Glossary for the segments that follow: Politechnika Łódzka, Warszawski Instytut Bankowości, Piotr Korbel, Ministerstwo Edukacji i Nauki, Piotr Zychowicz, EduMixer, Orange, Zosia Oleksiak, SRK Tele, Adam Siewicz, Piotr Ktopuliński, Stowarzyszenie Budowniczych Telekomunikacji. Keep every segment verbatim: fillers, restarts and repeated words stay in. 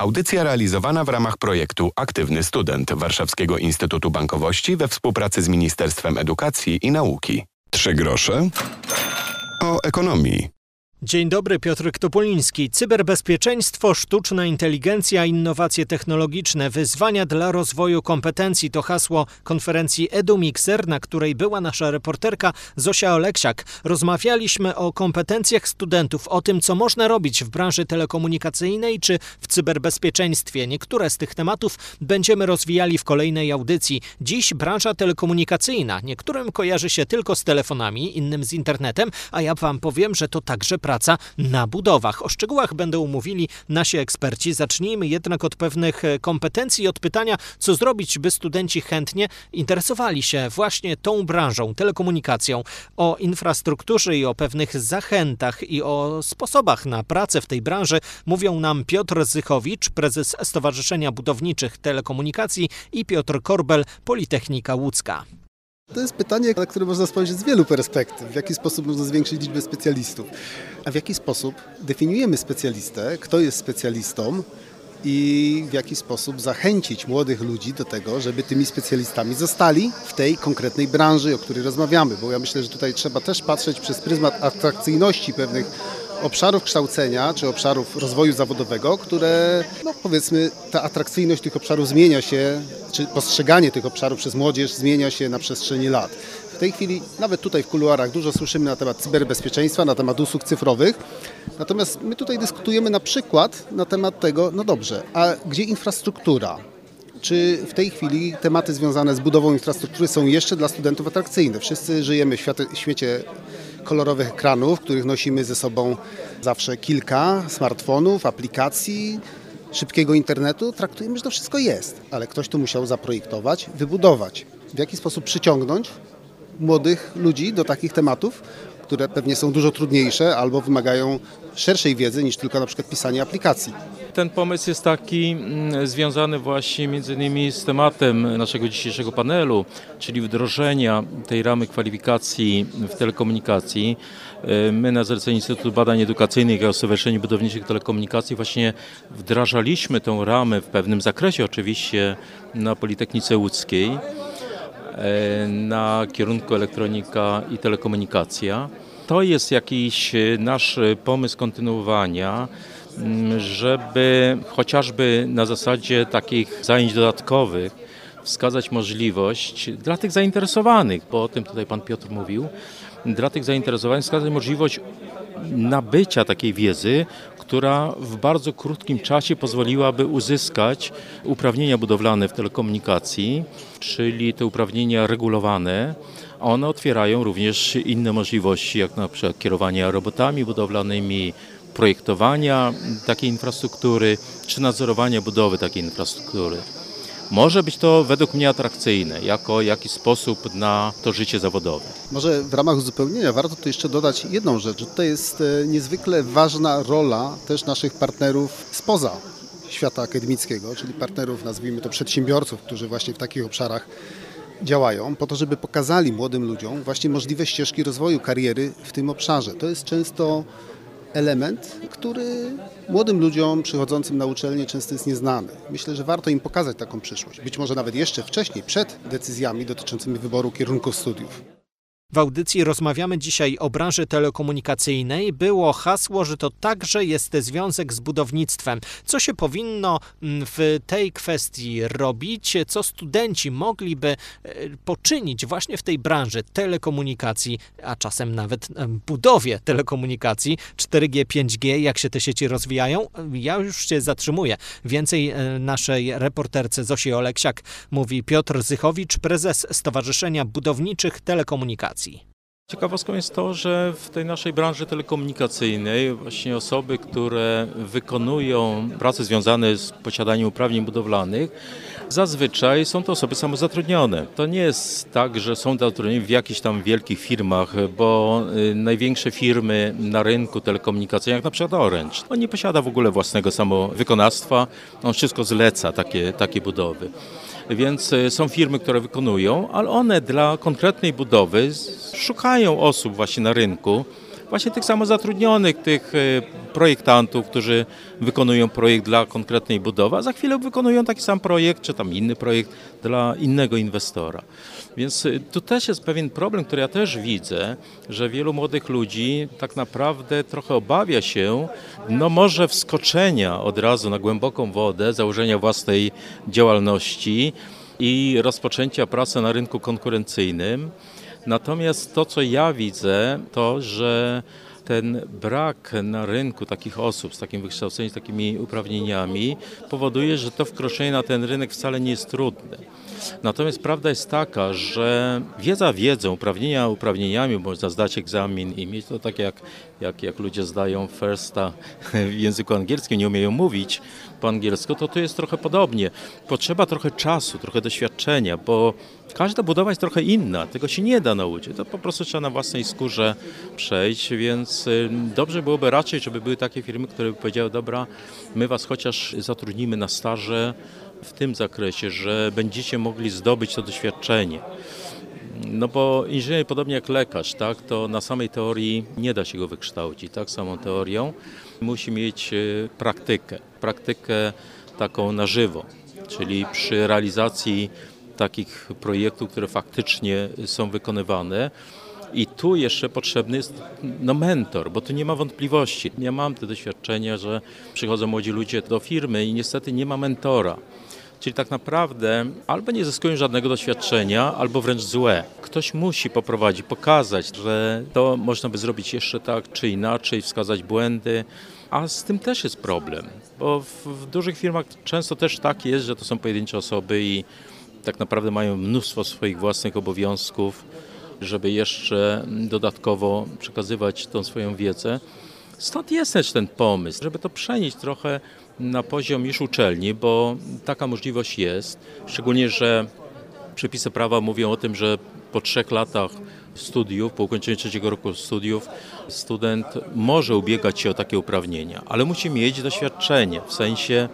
Audycja realizowana w ramach projektu Aktywny Student Warszawskiego Instytutu Bankowości we współpracy z Ministerstwem Edukacji i Nauki. Trzy grosze o ekonomii. Dzień dobry, Piotr Ktopuliński. Cyberbezpieczeństwo, sztuczna inteligencja, innowacje technologiczne, wyzwania dla rozwoju kompetencji to hasło konferencji EduMixer, na której była nasza reporterka Zosia Oleksiak. Rozmawialiśmy o kompetencjach studentów, o tym, co można robić w branży telekomunikacyjnej czy w cyberbezpieczeństwie. Niektóre z tych tematów będziemy rozwijali w kolejnej audycji. Dziś branża telekomunikacyjna. Niektórym kojarzy się tylko z telefonami, innym z internetem, a ja wam powiem, że to także praca. Praca na budowach. O szczegółach będą mówili nasi eksperci. Zacznijmy jednak od pewnych kompetencji i od pytania, co zrobić, by studenci chętnie interesowali się właśnie tą branżą, telekomunikacją. O infrastrukturze i o pewnych zachętach i o sposobach na pracę w tej branży mówią nam Piotr Zychowicz, prezes Stowarzyszenia Budowniczych Telekomunikacji, i Piotr Korbel, Politechnika Łódzka. To jest pytanie, na które można spojrzeć z wielu perspektyw. W jaki sposób można zwiększyć liczbę specjalistów? A w jaki sposób definiujemy specjalistę, kto jest specjalistą i w jaki sposób zachęcić młodych ludzi do tego, żeby tymi specjalistami zostali w tej konkretnej branży, o której rozmawiamy. Bo ja myślę, że tutaj trzeba też patrzeć przez pryzmat atrakcyjności pewnych obszarów kształcenia czy obszarów rozwoju zawodowego, które, no powiedzmy, ta atrakcyjność tych obszarów zmienia się, czy postrzeganie tych obszarów przez młodzież zmienia się na przestrzeni lat. W tej chwili, nawet tutaj w kuluarach, dużo słyszymy na temat cyberbezpieczeństwa, na temat usług cyfrowych, natomiast my tutaj dyskutujemy na przykład na temat tego, no dobrze, a gdzie infrastruktura? Czy w tej chwili tematy związane z budową infrastruktury są jeszcze dla studentów atrakcyjne? Wszyscy żyjemy w świecie, w świecie kolorowych ekranów, których nosimy ze sobą zawsze kilka, smartfonów, aplikacji, szybkiego internetu. Traktujemy, że to wszystko jest, ale ktoś to musiał zaprojektować, wybudować. W jaki sposób przyciągnąć młodych ludzi do takich tematów, które pewnie są dużo trudniejsze albo wymagają szerszej wiedzy niż tylko na przykład pisanie aplikacji. Ten pomysł jest taki związany właśnie między innymi z tematem naszego dzisiejszego panelu, czyli wdrożenia tej ramy kwalifikacji w telekomunikacji. My na zlecenie Instytutu Badań Edukacyjnych i Stowarzyszenia Budowniczych Telekomunikacji właśnie wdrażaliśmy tą ramę w pewnym zakresie oczywiście na Politechnice Łódzkiej, na kierunku elektronika i telekomunikacja. To jest jakiś nasz pomysł kontynuowania, żeby chociażby na zasadzie takich zajęć dodatkowych wskazać możliwość dla tych zainteresowanych, bo o tym tutaj pan Piotr mówił, dla tych zainteresowanych wskazać możliwość nabycia takiej wiedzy, która w bardzo krótkim czasie pozwoliłaby uzyskać uprawnienia budowlane w telekomunikacji, czyli te uprawnienia regulowane. One otwierają również inne możliwości, jak na przykład kierowanie robotami budowlanymi, projektowania takiej infrastruktury, czy nadzorowania budowy takiej infrastruktury. Może być to według mnie atrakcyjne, jako jakiś sposób na to życie zawodowe. Może w ramach uzupełnienia warto tu jeszcze dodać jedną rzecz. To jest niezwykle ważna rola też naszych partnerów spoza świata akademickiego, czyli partnerów, nazwijmy to, przedsiębiorców, którzy właśnie w takich obszarach działają, po to, żeby pokazali młodym ludziom właśnie możliwe ścieżki rozwoju kariery w tym obszarze. To jest często element, który młodym ludziom przychodzącym na uczelnię często jest nieznany. Myślę, że warto im pokazać taką przyszłość. Być może nawet jeszcze wcześniej, przed decyzjami dotyczącymi wyboru kierunku studiów. W audycji rozmawiamy dzisiaj o branży telekomunikacyjnej. Było hasło, że to także jest związek z budownictwem. Co się powinno w tej kwestii robić? Co studenci mogliby poczynić właśnie w tej branży telekomunikacji, a czasem nawet budowie telekomunikacji? cztery G, pięć G, jak się te sieci rozwijają? Ja już się zatrzymuję. Więcej naszej reporterce Zosi Oleksiak mówi Piotr Zychowicz, prezes Stowarzyszenia Budowniczych Telekomunikacji. Ciekawostką jest to, że w tej naszej branży telekomunikacyjnej właśnie osoby, które wykonują prace związane z posiadaniem uprawnień budowlanych, zazwyczaj są to osoby samozatrudnione. To nie jest tak, że są zatrudnieni w jakichś tam wielkich firmach, bo największe firmy na rynku telekomunikacyjnym, jak na przykład Orange, on nie posiada w ogóle własnego samowykonawstwa, on wszystko zleca takie, takie budowy. Więc są firmy, które wykonują, ale one dla konkretnej budowy szukają osób właśnie na rynku, właśnie tych samozatrudnionych, tych projektantów, którzy wykonują projekt dla konkretnej budowy, a za chwilę wykonują taki sam projekt, czy tam inny projekt dla innego inwestora. Więc tu też jest pewien problem, który ja też widzę, że wielu młodych ludzi tak naprawdę trochę obawia się, no może wskoczenia od razu na głęboką wodę, założenia własnej działalności i rozpoczęcia pracy na rynku konkurencyjnym. Natomiast to, co ja widzę, to, że ten brak na rynku takich osób z takim wykształceniem, z takimi uprawnieniami powoduje, że to wkroczenie na ten rynek wcale nie jest trudne. Natomiast prawda jest taka, że wiedza wiedzą, uprawnienia uprawnieniami, można zdać egzamin i mieć to tak jak, jak, jak ludzie zdają firsta w języku angielskim, nie umieją mówić po angielsku, to tu jest trochę podobnie. Potrzeba trochę czasu, trochę doświadczenia, bo każda budowa jest trochę inna, tego się nie da nauczyć, to po prostu trzeba na własnej skórze przejść, więc dobrze byłoby raczej, żeby były takie firmy, które by powiedziały, dobra, my was chociaż zatrudnimy na staże w tym zakresie, że będziecie mogli zdobyć to doświadczenie. No bo inżynier, podobnie jak lekarz, tak, to na samej teorii nie da się go wykształcić, tak, samą teorią. Musi mieć praktykę, praktykę taką na żywo, czyli przy realizacji takich projektów, które faktycznie są wykonywane. I tu jeszcze potrzebny jest no, mentor, bo tu nie ma wątpliwości. Ja mam te doświadczenia, że przychodzą młodzi ludzie do firmy i niestety nie ma mentora. Czyli tak naprawdę albo nie zyskują żadnego doświadczenia, albo wręcz złe. Ktoś musi poprowadzić, pokazać, że to można by zrobić jeszcze tak czy inaczej, wskazać błędy. A z tym też jest problem, bo w, w dużych firmach często też tak jest, że to są pojedyncze osoby i tak naprawdę mają mnóstwo swoich własnych obowiązków, żeby jeszcze dodatkowo przekazywać tą swoją wiedzę. Stąd jest też ten pomysł, żeby to przenieść trochę na poziom już uczelni, bo taka możliwość jest. Szczególnie, że przepisy prawa mówią o tym, że po trzech latach studiów, po ukończeniu trzeciego roku studiów, student może ubiegać się o takie uprawnienia, ale musi mieć doświadczenie w sensie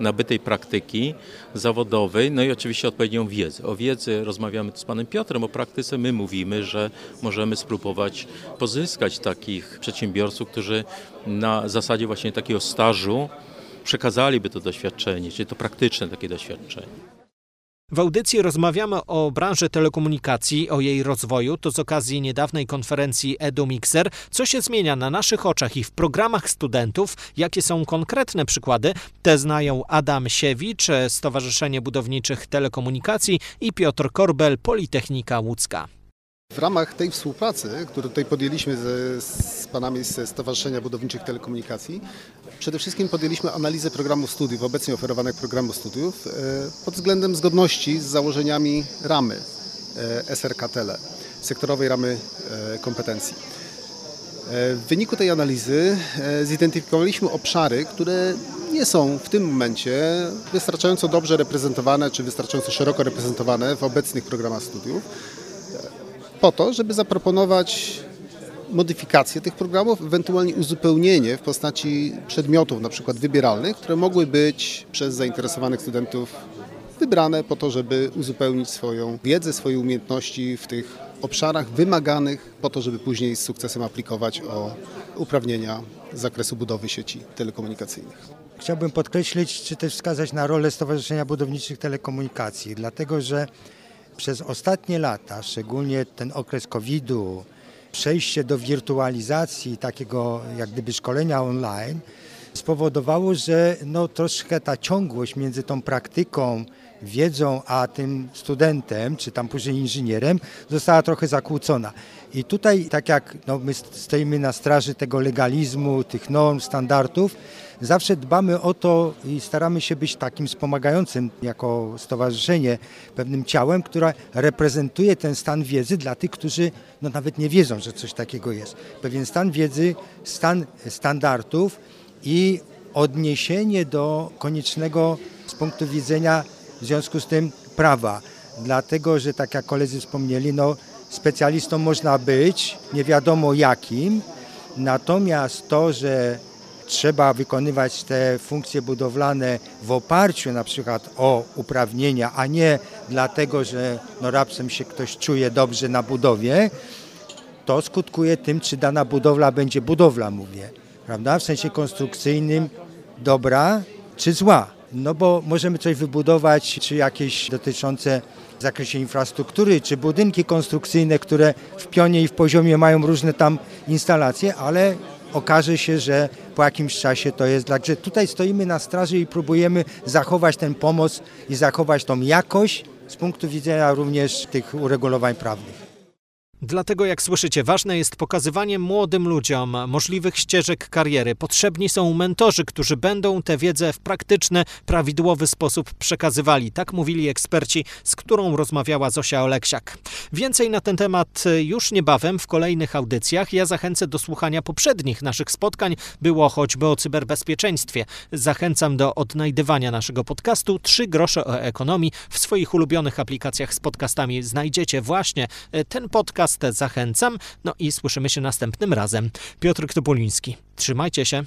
nabytej praktyki zawodowej, no i oczywiście odpowiednią wiedzę. O wiedzy rozmawiamy z panem Piotrem, o praktyce my mówimy, że możemy spróbować pozyskać takich przedsiębiorców, którzy na zasadzie właśnie takiego stażu przekazaliby to doświadczenie, czyli to praktyczne takie doświadczenie. W audycji rozmawiamy o branży telekomunikacji, o jej rozwoju. To z okazji niedawnej konferencji EduMixer. Co się zmienia na naszych oczach i w programach studentów? Jakie są konkretne przykłady? Te znają Adam Siewicz, Stowarzyszenie Budowniczych Telekomunikacji i Piotr Korbel, Politechnika Łódzka. W ramach tej współpracy, którą tutaj podjęliśmy ze, z panami ze Stowarzyszenia Budowniczych Telekomunikacji, przede wszystkim podjęliśmy analizę programów studiów, obecnie oferowanych programów studiów, pod względem zgodności z założeniami ramy S R K Tele, sektorowej ramy kompetencji. W wyniku tej analizy zidentyfikowaliśmy obszary, które nie są w tym momencie wystarczająco dobrze reprezentowane, czy wystarczająco szeroko reprezentowane w obecnych programach studiów, po to, żeby zaproponować modyfikację tych programów, ewentualnie uzupełnienie w postaci przedmiotów, na przykład wybieralnych, które mogły być przez zainteresowanych studentów wybrane po to, żeby uzupełnić swoją wiedzę, swoje umiejętności w tych obszarach wymaganych po to, żeby później z sukcesem aplikować o uprawnienia z zakresu budowy sieci telekomunikacyjnych. Chciałbym podkreślić, czy też wskazać na rolę Stowarzyszenia Budowniczych Telekomunikacji, dlatego że przez ostatnie lata, szczególnie ten okres kowida, przejście do wirtualizacji, takiego jak gdyby szkolenia online, spowodowało, że no, troszkę ta ciągłość między tą praktyką, wiedzą, a tym studentem, czy tam później inżynierem, została trochę zakłócona. I tutaj, tak jak no, my stoimy na straży tego legalizmu, tych norm, standardów, zawsze dbamy o to i staramy się być takim wspomagającym jako stowarzyszenie, pewnym ciałem, które reprezentuje ten stan wiedzy dla tych, którzy no, nawet nie wiedzą, że coś takiego jest. Pewien stan wiedzy, stan standardów i odniesienie do koniecznego z punktu widzenia w związku z tym prawa, dlatego że tak jak koledzy wspomnieli, no, specjalistą można być, nie wiadomo jakim, natomiast to, że trzeba wykonywać te funkcje budowlane w oparciu na przykład o uprawnienia, a nie dlatego, że no, raptem się ktoś czuje dobrze na budowie, to skutkuje tym, czy dana budowla będzie budowla, mówię, prawda? W sensie konstrukcyjnym dobra czy zła. No bo możemy coś wybudować, czy jakieś dotyczące w zakresie infrastruktury, czy budynki konstrukcyjne, które w pionie i w poziomie mają różne tam instalacje, ale okaże się, że po jakimś czasie to jest. Także tutaj stoimy na straży i próbujemy zachować ten pomoc i zachować tą jakość z punktu widzenia również tych uregulowań prawnych. Dlatego, jak słyszycie, ważne jest pokazywanie młodym ludziom możliwych ścieżek kariery. Potrzebni są mentorzy, którzy będą tę wiedzę w praktyczny, prawidłowy sposób przekazywali. Tak mówili eksperci, z którą rozmawiała Zosia Oleksiak. Więcej na ten temat już niebawem w kolejnych audycjach. Ja zachęcę do słuchania poprzednich naszych spotkań. Było choćby o cyberbezpieczeństwie. Zachęcam do odnajdywania naszego podcastu Trzy grosze o ekonomii. W swoich ulubionych aplikacjach z podcastami znajdziecie właśnie ten podcast. Zachęcam, no i słyszymy się następnym razem. Piotr Ktopuliński. Trzymajcie się.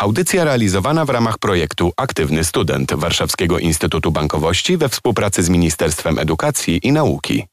Audycja realizowana w ramach projektu Aktywny Student Warszawskiego Instytutu Bankowości we współpracy z Ministerstwem Edukacji i Nauki.